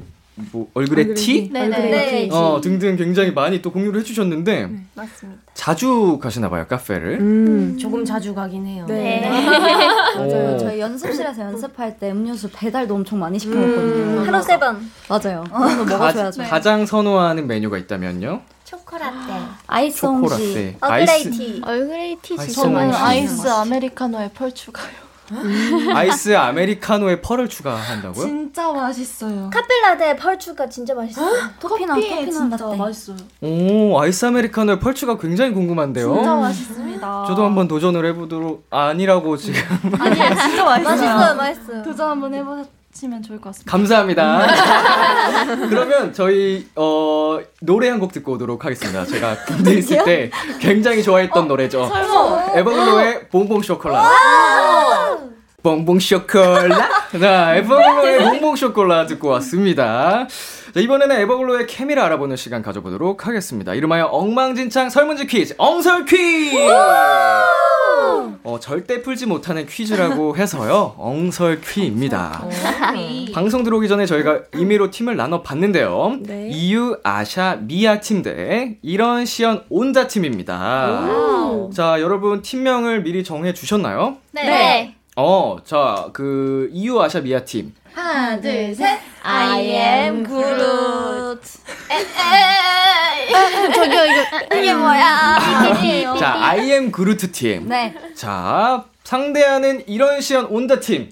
뭐 얼굴에 티? 네네. 어, 등등 굉장히 많이 또 공유를 해주셨는데 네. 맞습니다. 자주 가시나봐요, 카페를. 음. 조금 자주 가긴 해요. 네. 네. 맞아요. 저희 연습실에서 연습할 때 음료수 배달도 엄청 많이 시켜먹거든요. 음. 하루 세 번. 맞아요. 어. 먹어줘야죠. 가장 선호하는 메뉴가 있다면요? 초코라떼, 아이스 홍시, 얼그레이 티. 얼그레이 티 진짜 많이. 저는 아이스 아메리카노에 펄 추가요. 음. 아이스 아메리카노에 펄을 추가한다고요? 진짜 맛있어요. 카페라떼에 펄 추가 진짜 맛있어요. 토피나 토피나 진짜 맛있어요. 오, 아이스 아메리카노에 펄 추가 굉장히 궁금한데요. 진짜 맛있습니다. 저도 한번 도전을 해보도록. 아니라고 지금. 아니야, 진짜 맛있어요. 맛있어요, 맛있어요. 도전 한번 해보. 치면 좋을 것 같습니다. 감사합니다. 그러면 저희 어, 노래 한 곡 듣고 오도록 하겠습니다. 제가 군대 있을 때 굉장히 좋아했던 어, 노래죠. 설마. 에버글로우의 봉봉 쇼콜라. 봉봉 쇼콜라. 자, 에버글로우의 봉봉 쇼콜라 듣고 왔습니다. 자, 이번에는 에버글로우의 케미를 알아보는 시간 가져보도록 하겠습니다. 이름하여 엉망진창 설문지 퀴즈, 엉설 퀴즈. 어, 절대 풀지 못하는 퀴즈라고 해서요, 엉설 퀴즈입니다. 방송 들어오기 전에 저희가 임의로 팀을 나눠봤는데요. 네. 이유, 아샤, 미아 팀 대 이런, 시연, 온다 팀입니다. 오. 자, 여러분 팀명을 미리 정해주셨나요? 네. 네. 어, 자, 그 이유, 아샤, 미아 팀. 하나, 둘, 셋. I am Groot. 저기요, 이거 이게 뭐야? 자, I am Groot 팀. 네. 자, 상대하는 이런, 시연, 온다 팀.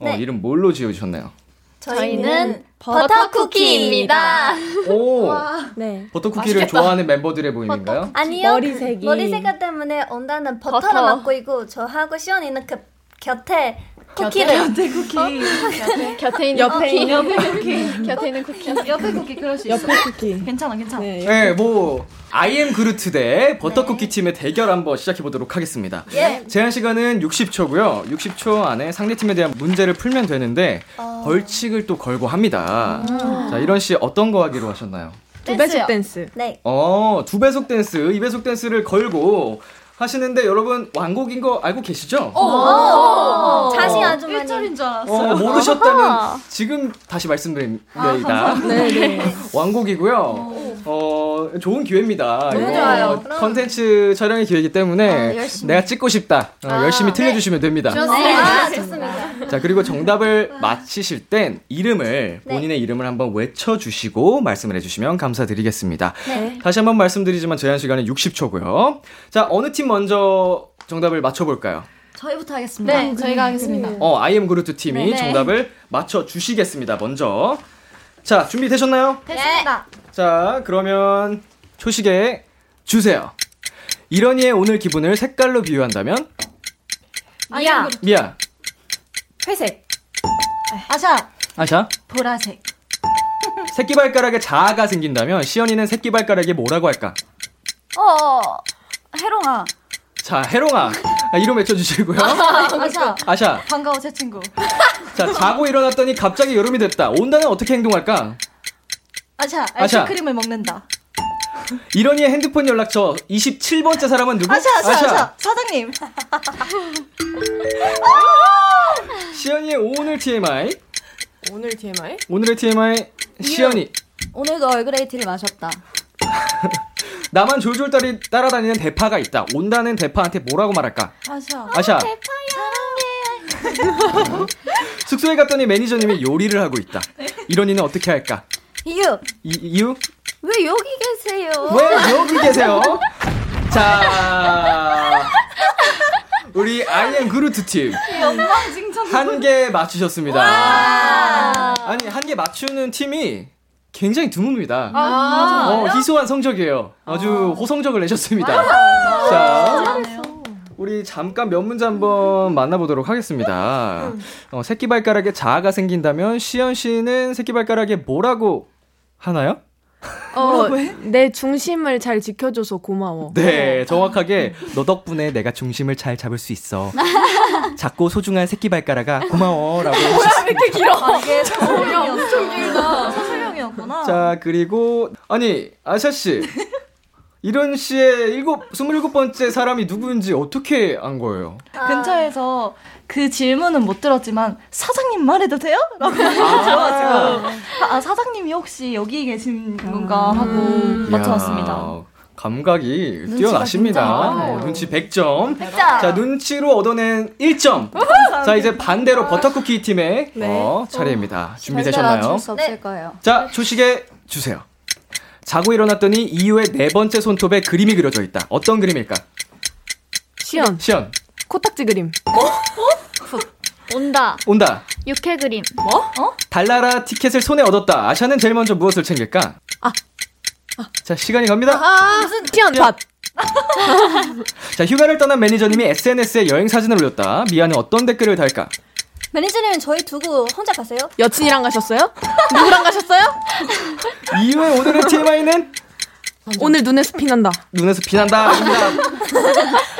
어, 네. 이름 뭘로 지어주셨나요? 저희는 버터쿠키입니다. 오, 네. 버터쿠키를 맛있겠다. 좋아하는 멤버들의 모임인가요? 버터? 아니요. 머리색이. 머리색깔 때문에 온다는 버터를 버터. 맡고 있고, 저하고 시연이는 그 곁에. 쿠키를 곁에 쿠키, 어? 곁에, 곁에 있는 옆에 쿠키, 옆에 쿠키, 곁에 있는 쿠키, 옆에 쿠키, 그럴 수 있어. 옆에 쿠키. 괜찮아, 괜찮아. 네, 네, 뭐 I am Groot 대 버터쿠키 네. 팀의 대결 한번 시작해 보도록 하겠습니다. 예. 제한 시간은 육십 초고요. 육십 초 안에 상대 팀에 대한 문제를 풀면 되는데 어... 벌칙을 또 걸고 합니다. 음. 자, 이런 씨 어떤 거 하기로 하셨나요? 두 배속 댄스. 네. 어, 두 배속 댄스, 이 배속 댄스를 걸고. 하시는데 여러분 완곡인 거 알고 계시죠? 오~ 오~ 자신 아주 많이 일절인 줄 알았어요. 어, 모르셨다면 지금 다시 말씀드립니다. 아, 네, 완곡이고요. 어, 좋은 기회입니다. 너무 좋아요. 컨텐츠 촬영의 기회이기 때문에 아, 내가 찍고 싶다. 어, 아, 열심히 네. 틀려주시면 됩니다. 좋습니다. 아, 좋습니다. 자, 그리고 정답을 맞히실 땐 이름을 네. 본인의 이름을 한번 외쳐주시고 말씀을 해주시면 감사드리겠습니다. 네. 다시 한번 말씀드리지만 제한 시간은 육십 초고요. 자, 어느 팀 먼저 정답을 맞춰볼까요? 저희부터 하겠습니다. 네, 저희가 하겠습니다. 어, I am Groot 팀이 네네. 정답을 맞춰주시겠습니다. 먼저 자, 준비되셨나요? 됐습니다. 자, 그러면 초식에 주세요. 이런이의 오늘 기분을 색깔로 비유한다면? 미아 미아 회색. 아샤 아샤 보라색. 새끼발가락에 자아가 생긴다면 시연이는 새끼발가락에 뭐라고 할까? 어... 해롱아. 자, 해롱아. 아, 이름 외쳐주시고요. 아샤. 아샤. 반가워, 제 친구. 자, 자고 일어났더니 갑자기 여름이 됐다. 온다는 어떻게 행동할까? 아샤. 아이스크림을 먹는다. 이러니의 핸드폰 연락처 이십칠 번째 사람은 누구? 아샤. 아샤. 아샤. 아샤. 사장님. 시연이의 오늘 티엠아이. 오늘 티엠아이? 오늘의 티엠아이. 시연이. 오늘도 얼그레이티를 마셨다. 나만 졸졸 따리, 따라다니는 대파가 있다. 온다는 대파한테 뭐라고 말할까? 아샤. 아샤. 아, 대파야. 사랑해. 숙소에 갔더니 매니저님이 요리를 하고 있다. 이런이는 어떻게 할까? 이유. 이, 이유? 왜 여기 계세요? 왜 여기 계세요? 자, 우리 I am Groot 팀 한 개 맞추셨습니다. 와. 아니, 한 개 맞추는 팀이 굉장히 드뭅니다. 아~ 어, 희소한 성적이에요. 아주 아~ 호성적을 내셨습니다. 아~ 자, 우리 잠깐 몇 문제 한번 만나보도록 하겠습니다. 어, 새끼발가락에 자아가 생긴다면 시연 씨는 새끼발가락에 뭐라고 하나요? 어, 내 중심을 잘 지켜줘서 고마워. 네, 정확하게 너 덕분에 내가 중심을 잘 잡을 수 있어. 작고 소중한 새끼발가락아 고마워 라고 해주셨습니다. 왜 이렇게 길어? 아, 이게 소명이 엄청 길다. 자, 그리고 아니, 아샤씨 이런 씨의 일곱, 스물일곱 번째 사람이 누구인지 어떻게 안 거예요? 아. 근처에서 그 질문은 못 들었지만 사장님 말해도 돼요? 라고 들어가지고 아. 아, 사장님이 혹시 여기 계신 건가 하고 음. 맞춰왔습니다. 감각이 뛰어나십니다. 어, 눈치 백 점. 백 점. 자, 눈치로 얻어낸 일 점. 자, 이제 반대로 버터쿠키 팀의 네. 어, 차례입니다. 어, 준비되셨나요? 네. 자, 초식에 주세요. 자고 일어났더니 이유의 네 번째 손톱에 그림이 그려져 있다. 어떤 그림일까? 시연. 시연. 코딱지 그림. 어? 어? 온다. 온다. 육회 그림. 뭐? 어? 달나라 티켓을 손에 얻었다. 아샤는 제일 먼저 무엇을 챙길까? 아. 아. 자, 시간이 갑니다. 아, 아 무슨 티안 팟. 자, 휴가를 떠난 매니저님이 에스엔에스에 여행 사진을 올렸다. 미아는 어떤 댓글을 달까? 매니저님은 저희 두고 혼자 가세요? 여친이랑 가셨어요? 누구랑 가셨어요? 이유의 오늘의 티엠아이는? 오늘 눈에서 피난다. 눈에서 피난다.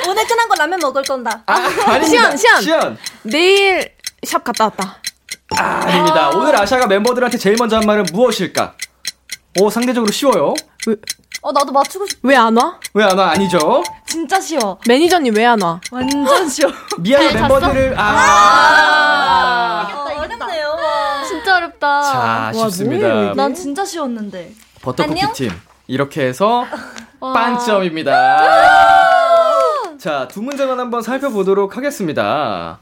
오늘 끝난 거 라면 먹을 건다. 아, 시연, 시연, 시연. 내일 샵 갔다 왔다. 아, 아닙니다. 아~ 오늘 아샤가 멤버들한테 제일 먼저 한 말은 무엇일까? 오, 상대적으로 쉬워요. 왜? 어, 나도 맞추고 싶. 왜 안 와? 왜 안 와? 아니죠. 진짜 쉬워. 매니저님 왜 안 와? 완전 쉬워. 미안해 멤버들을. 아. 아~ 아~ 어, 어렵네요. 진짜 어렵다. 자, 쉽습니다. 난 진짜 쉬웠는데. 버터커피 팀. 이렇게 해서 반 점입니다. 자, 두 문제만 한번 살펴보도록 하겠습니다.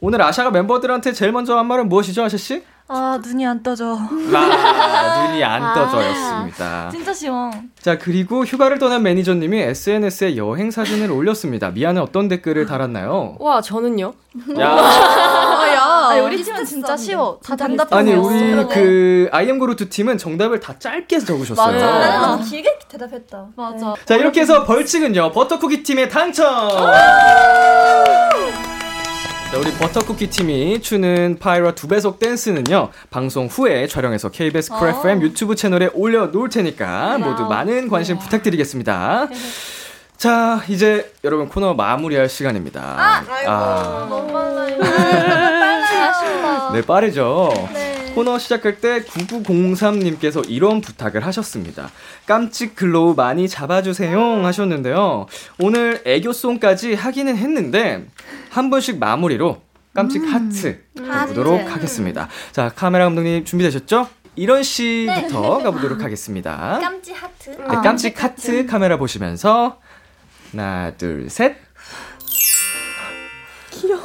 오늘 아샤가 멤버들한테 제일 먼저 한 말은 무엇이죠, 아샤씨? 아, 눈이 안 떠져. 아, 눈이 안 아, 떠져였습니다. 진짜 쉬워. 자, 그리고 휴가를 떠난 매니저님이 에스엔에스에 여행 사진을 올렸습니다. 미아는 어떤 댓글을 달았나요? 와, 저는요? 야, 야. 아니, 우리 팀은 진짜 쉬워. 다 단답해요. 아니, 우리 그 I am Groot 팀은 정답을 다 짧게 적으셨어요. 맞아. 맞아. 길게 대답했다. 맞아. 자, 이렇게 해서 벌칙은요, 버터쿠키 팀의 당첨. 자, 우리 버터쿠키 팀이 추는 파이럿 두 배속 댄스는요, 방송 후에 촬영해서 케이비에스 쿨 에프엠 유튜브 채널에 올려놓을 테니까 모두 많은 관심 부탁드리겠습니다. 자, 이제 여러분 코너 마무리할 시간입니다. 아, 아이고, 아. 너무 빨라요. 네, 빠르죠. 네. 코너 시작할 때 구구공삼님께서 이런 부탁을 하셨습니다. 깜찍 글로우 많이 잡아주세요 하셨는데요. 오늘 애교송까지 하기는 했는데 한 분씩 마무리로 깜찍 음. 하트 가보도록 음. 하겠습니다. 자, 카메라 감독님 준비되셨죠? 이런 씨부터 네. 가보도록 하겠습니다. 깜찍 하트. 네, 깜찍, 깜찍 하트. 하트 카메라 보시면서 하나, 둘, 셋. 귀여워.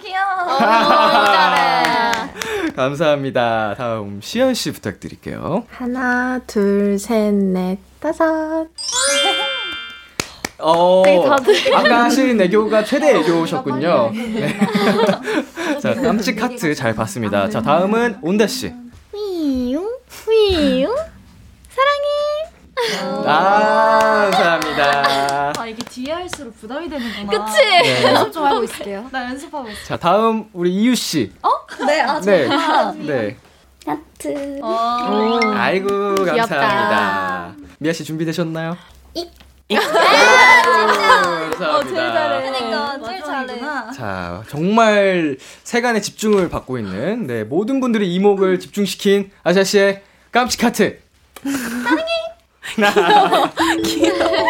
귀여워. 잘해. 감사합니다. 다음 시연 씨 부탁드릴게요. 하나, 둘, 셋, 넷, 다섯. 어, 아까 하신 애교가 최대 애교셨군요. 네. 자, 깜찍 하트 잘 봤습니다. 자, 다음은 온다 씨. 위용, 위용, 사랑해. 아, 감사합니다. 이게 뒤에 할수록 부담이 되는구나. 그치? 네. 연습 좀 하고 있을게요. 나 연습하고 있어. 자, 다음 우리 이유 씨. 어? 네, 아, 네. 아, 네. 하트. 오. 아이고, 귀엽다. 감사합니다. 미아 씨 준비되셨나요? 익. 익. 감사합니다. 어, 제일 잘해. 그러니까 제일 잘해. 자, 정말 세간의 집중을 받고 있는 네, 모든 분들의 이목을 집중시킨 아샤 씨의 깜찍 하트. 사랑해. 귀여워. 귀여워.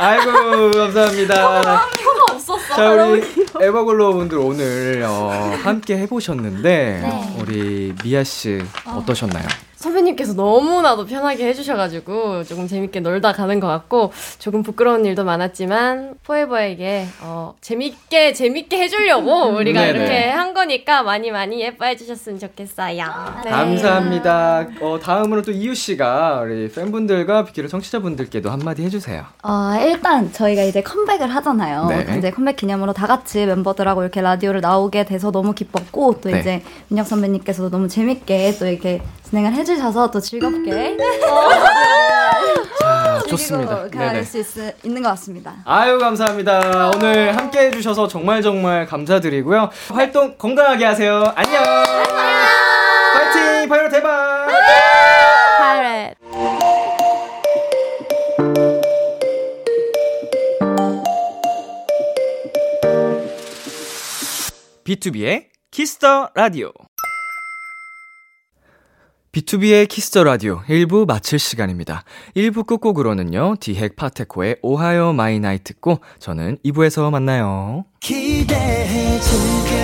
아이고, 감사합니다. 표가 없었어. 자, 우리 에버글로우 분들 오늘 어, 함께 해보셨는데 네. 우리 미아 씨 어떠셨나요? 어. 선배님께서 너무나도 편하게 해주셔가지고 조금 재밌게 놀다 가는 것 같고 조금 부끄러운 일도 많았지만 포에버에게 어, 재밌게 재밌게 해주려고 우리가 네네. 이렇게 한 거니까 많이 많이 예뻐해 주셨으면 좋겠어요. 네. 감사합니다. 어, 다음으로 또 이유 씨가 우리 팬분들과 빅키를 청취자분들께도 한마디 해주세요. 어, 일단 저희가 이제 컴백을 하잖아요. 네. 이제 컴백 기념으로 다 같이 멤버들하고 이렇게 라디오를 나오게 돼서 너무 기뻤고 또 네. 이제 민혁 선배님께서도 너무 재밌게 또 이렇게 진행을 해주. 주셔서 또 즐겁게 자, 좋습니다. 가을 수 있, 있는 것 같습니다. 아유, 감사합니다. 오늘 함께해 주셔서 정말 정말 감사드리고요. 활동 건강하게 하세요. 안녕. 파이팅, 파이럿 대박. 파이럿. 비투비의 키스 더 라디오. 비투비의 키스더 라디오 일 부 마칠 시간입니다. 일 부 끝곡으로는요, 디헥 파테코의 오하이오 마이 나이 듣고 저는 이 부에서 만나요. 기대해 즐겨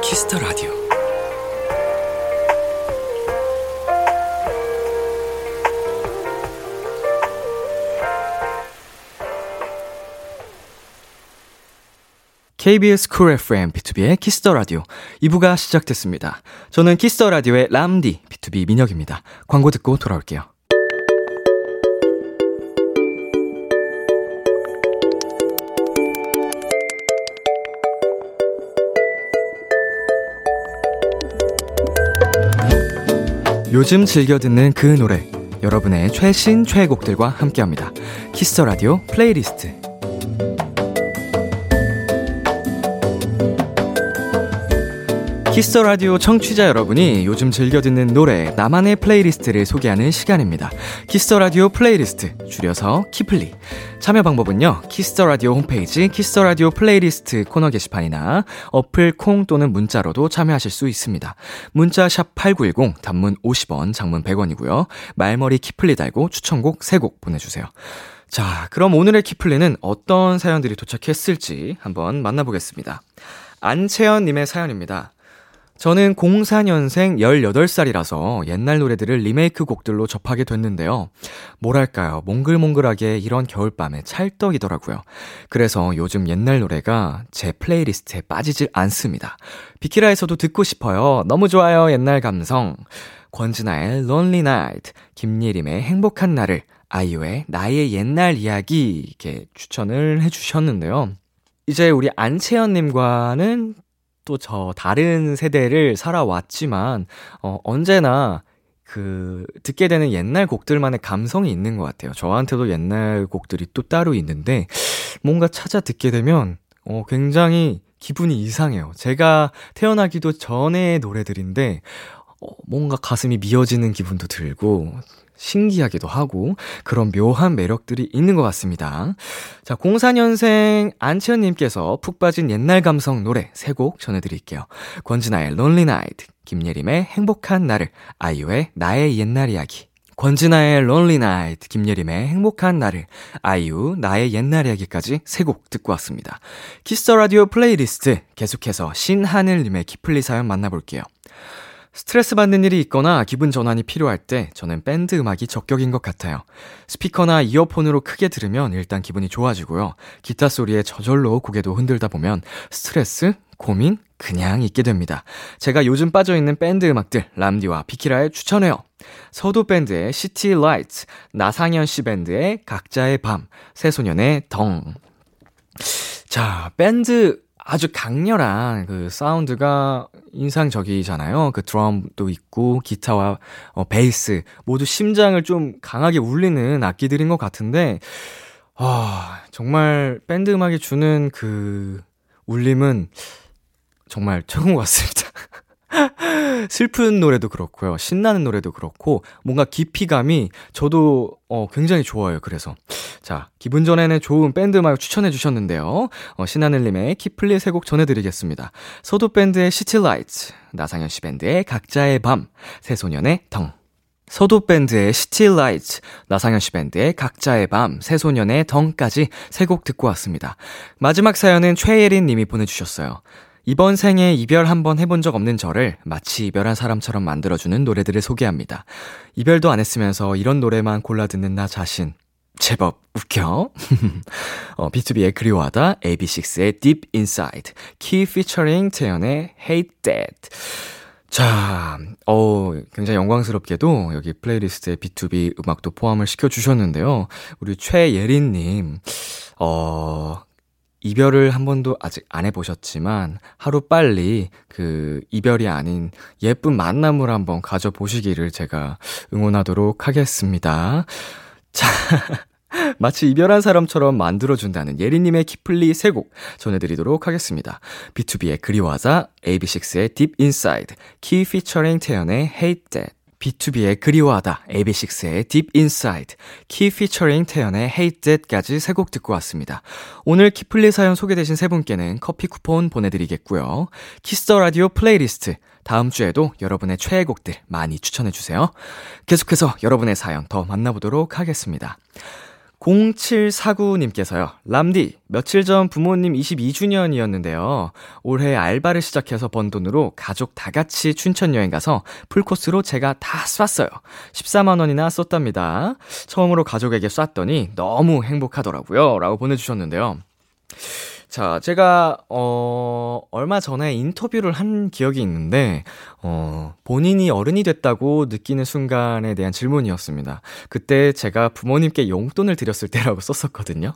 키스터 라디오. 케이비에스 쿨 에프엠 비투비의 키스더라디오 이 부가 시작됐습니다. 저는 키스더라디오의 람디 비투비 민혁입니다. 광고 듣고 돌아올게요. 요즘 즐겨 듣는 그 노래, 여러분의 최신 최애곡들과 함께합니다. 키스더라디오 플레이리스트. 키스더라디오 청취자 여러분이 요즘 즐겨 듣는 노래, 나만의 플레이리스트를 소개하는 시간입니다. 키스더라디오 플레이리스트, 줄여서 키플리. 참여 방법은요, 키스더라디오 홈페이지 키스더라디오 플레이리스트 코너 게시판이나 어플 콩 또는 문자로도 참여하실 수 있습니다. 문자 샵 팔구일공, 단문 오십 원, 장문 백 원이고요. 말머리 키플리 달고 추천곡 세 곡 보내주세요. 자, 그럼 오늘의 키플리는 어떤 사연들이 도착했을지 한번 만나보겠습니다. 안채연님의 사연입니다. 저는 공사년생 열여덟 살이라서 옛날 노래들을 리메이크 곡들로 접하게 됐는데요. 뭐랄까요, 몽글몽글하게 이런 겨울밤에 찰떡이더라고요. 그래서 요즘 옛날 노래가 제 플레이리스트에 빠지질 않습니다. 비키라에서도 듣고 싶어요. 너무 좋아요, 옛날 감성. 권진아의 Lonely Night, 김예림의 행복한 날을, 아이유의 나의 옛날 이야기 이렇게 추천을 해주셨는데요. 이제 우리 안채연님과는 또 저 다른 세대를 살아왔지만 어, 언제나 그 듣게 되는 옛날 곡들만의 감성이 있는 것 같아요. 저한테도 옛날 곡들이 또 따로 있는데 뭔가 찾아 듣게 되면 어, 굉장히 기분이 이상해요. 제가 태어나기도 전의 노래들인데 어, 뭔가 가슴이 미어지는 기분도 들고 신기하기도 하고 그런 묘한 매력들이 있는 것 같습니다. 자, 공사년생 안채연님께서 푹 빠진 옛날 감성 노래 세 곡 전해드릴게요. 권진아의 Lonely Night, 김예림의 행복한 나를, 아이유의 나의 옛날 이야기. 권진아의 Lonely Night, 김예림의 행복한 나를, 아이유 나의 옛날 이야기까지 세 곡 듣고 왔습니다. 키스더라디오 플레이리스트, 계속해서 신하늘님의 키플리 사연 만나볼게요. 스트레스 받는 일이 있거나 기분 전환이 필요할 때 저는 밴드 음악이 적격인 것 같아요. 스피커나 이어폰으로 크게 들으면 일단 기분이 좋아지고요. 기타 소리에 저절로 고개도 흔들다 보면 스트레스, 고민 그냥 잊게 됩니다. 제가 요즘 빠져있는 밴드 음악들 람디와 비키라에 추천해요. 서도 밴드의 시티 라이트, 나상현 씨 밴드의 각자의 밤, 새소년의 덩. 자, 밴드 아주 강렬한 그 사운드가 인상적이잖아요. 그 드럼도 있고 기타와 어, 베이스 모두 심장을 좀 강하게 울리는 악기들인 것 같은데 아, 정말 밴드 음악이 주는 그 울림은 정말 최고인 것 같습니다. 슬픈 노래도 그렇고요, 신나는 노래도 그렇고 뭔가 깊이감이 저도 어, 굉장히 좋아요. 그래서 자, 기분 전에는 좋은 밴드 음악 추천해 주셨는데요. 어, 신하늘님의 키플리 세 곡 전해드리겠습니다. 서도밴드의 시티라이트, 나상현 씨 밴드의 각자의 밤, 새소년의 덩. 서도밴드의 시티라이트, 나상현 씨 밴드의 각자의 밤, 새소년의 덩까지 세 곡 듣고 왔습니다. 마지막 사연은 최예린 님이 보내주셨어요. 이번 생에 이별 한번 해본 적 없는 저를 마치 이별한 사람처럼 만들어주는 노래들을 소개합니다. 이별도 안 했으면서 이런 노래만 골라 듣는 나 자신. 제법 웃겨. 어, 비투비의 그리워하다, 에이비식스의 Deep Inside, 키 피처링 태연의 Hate That. 자, 어, 굉장히 영광스럽게도 여기 플레이리스트에 비투비 음악도 포함을 시켜주셨는데요. 우리 최예린님, 어... 이별을 한 번도 아직 안 해보셨지만 하루 빨리 그 이별이 아닌 예쁜 만남을 한번 가져보시기를 제가 응원하도록 하겠습니다. 자, 마치 이별한 사람처럼 만들어준다는 예리님의 키플리 세 곡 전해드리도록 하겠습니다. 비투비의 그리워하자, 에이비식스의 Deep Inside, 키 피처링 태연의 Hate That. 비투비의 그리워하다, 에이비식스의 Deep Inside, 키 피처링 태연의 Hate That까지 세 곡 듣고 왔습니다. 오늘 키플리 사연 소개되신 세 분께는 커피 쿠폰 보내드리겠고요. 키스더 라디오 플레이리스트, 다음 주에도 여러분의 최애 곡들 많이 추천해주세요. 계속해서 여러분의 사연 더 만나보도록 하겠습니다. 공칠사구님께서요. 람디, 며칠 전 부모님 이십이 주년이었는데요. 올해 알바를 시작해서 번 돈으로 가족 다 같이 춘천 여행 가서 풀코스로 제가 다 쐈어요. 십사만 원이나 썼답니다. 처음으로 가족에게 쐈더니 너무 행복하더라고요, 라고 보내주셨는데요. 자, 제가 어, 얼마 전에 인터뷰를 한 기억이 있는데 어, 본인이 어른이 됐다고 느끼는 순간에 대한 질문이었습니다. 그때 제가 부모님께 용돈을 드렸을 때라고 썼었거든요.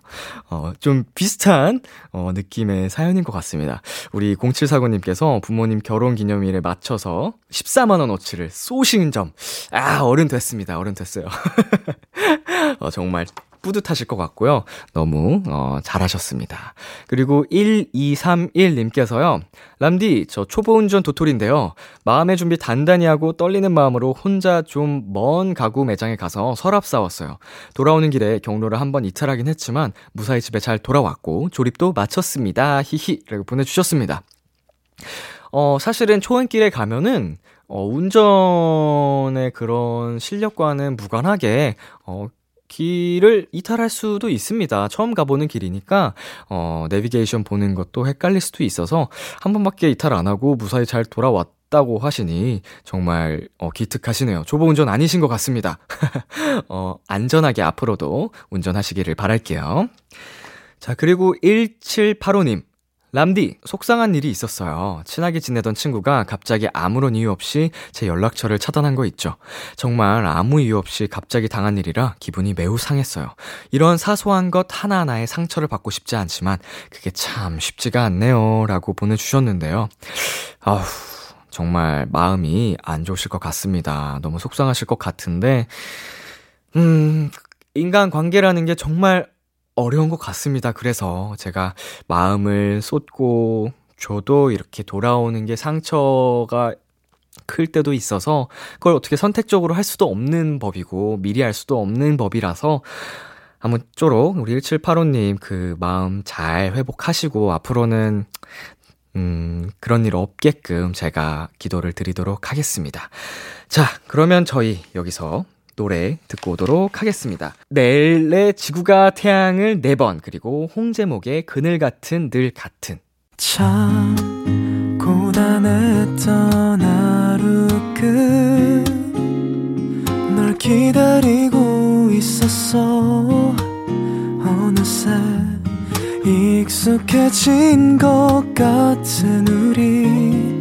어, 좀 비슷한 어, 느낌의 사연인 것 같습니다. 우리 공칠사구님께서 부모님 결혼기념일에 맞춰서 십사만 원어치를 쏘신 점. 아, 어른 됐습니다. 어른 됐어요. 어, 정말 뿌듯하실 것 같고요. 너무 어, 잘하셨습니다. 그리고 일이삼일님께서요. 람디, 저 초보운전 도토리인데요. 마음의 준비 단단히 하고 떨리는 마음으로 혼자 좀 먼 가구 매장에 가서 서랍 싸웠어요. 돌아오는 길에 경로를 한번 이탈하긴 했지만 무사히 집에 잘 돌아왔고 조립도 마쳤습니다. 히히. 라고 보내주셨습니다. 어, 사실은 초행길에 가면은 어, 운전의 그런 실력과는 무관하게 어, 길을 이탈할 수도 있습니다. 처음 가보는 길이니까 어, 내비게이션 보는 것도 헷갈릴 수도 있어서 한 번밖에 이탈 안 하고 무사히 잘 돌아왔다고 하시니 정말 어, 기특하시네요. 초보 운전 아니신 것 같습니다. 어, 안전하게 앞으로도 운전하시기를 바랄게요. 자, 그리고 일칠팔오님. 람디, 속상한 일이 있었어요. 친하게 지내던 친구가 갑자기 아무런 이유 없이 제 연락처를 차단한 거 있죠. 정말 아무 이유 없이 갑자기 당한 일이라 기분이 매우 상했어요. 이런 사소한 것 하나하나에 상처를 받고 싶지 않지만 그게 참 쉽지가 않네요. 라고 보내주셨는데요. 아우, 정말 마음이 안 좋으실 것 같습니다. 너무 속상하실 것 같은데 음, 인간관계라는 게 정말 어려운 것 같습니다. 그래서 제가 마음을 쏟고 줘도 이렇게 돌아오는 게 상처가 클 때도 있어서 그걸 어떻게 선택적으로 할 수도 없는 법이고 미리 알 수도 없는 법이라서 아무쪼록 우리 일칠팔오님 그 마음 잘 회복하시고 앞으로는 음, 그런 일 없게끔 제가 기도를 드리도록 하겠습니다. 자, 그러면 저희 여기서 노래 듣고 오도록 하겠습니다. 내일의 지구가 태양을 네 번 그리고 홍제목의 그늘 같은 늘 같은. 참 고단했던 하루 끝 널 기다리고 있었어. 어느새 익숙해진 것 같은 우리.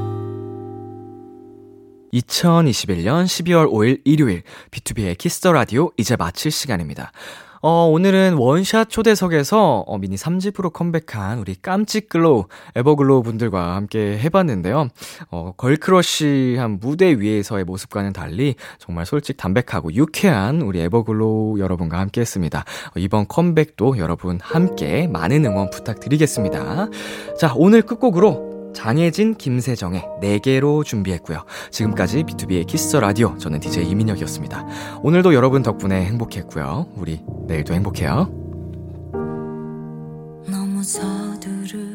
이천이십일년 십이월 오일 일요일 비투비의 키스더라디오 이제 마칠 시간입니다. 어, 오늘은 원샷 초대석에서 어, 미니 삼집으로 컴백한 우리 깜찍글로우 에버글로우 분들과 함께 해봤는데요. 어, 걸크러쉬한 무대 위에서의 모습과는 달리 정말 솔직 담백하고 유쾌한 우리 에버글로우 여러분과 함께 했습니다. 어, 이번 컴백도 여러분 함께 많은 응원 부탁드리겠습니다. 자, 오늘 끝곡으로 장혜진, 김세정의 네 개로 준비했고요. 지금까지 비투비의 키스 더 라디오, 저는 디제이 이민혁이었습니다. 오늘도 여러분 덕분에 행복했고요. 우리 내일도 행복해요. 너무 서두르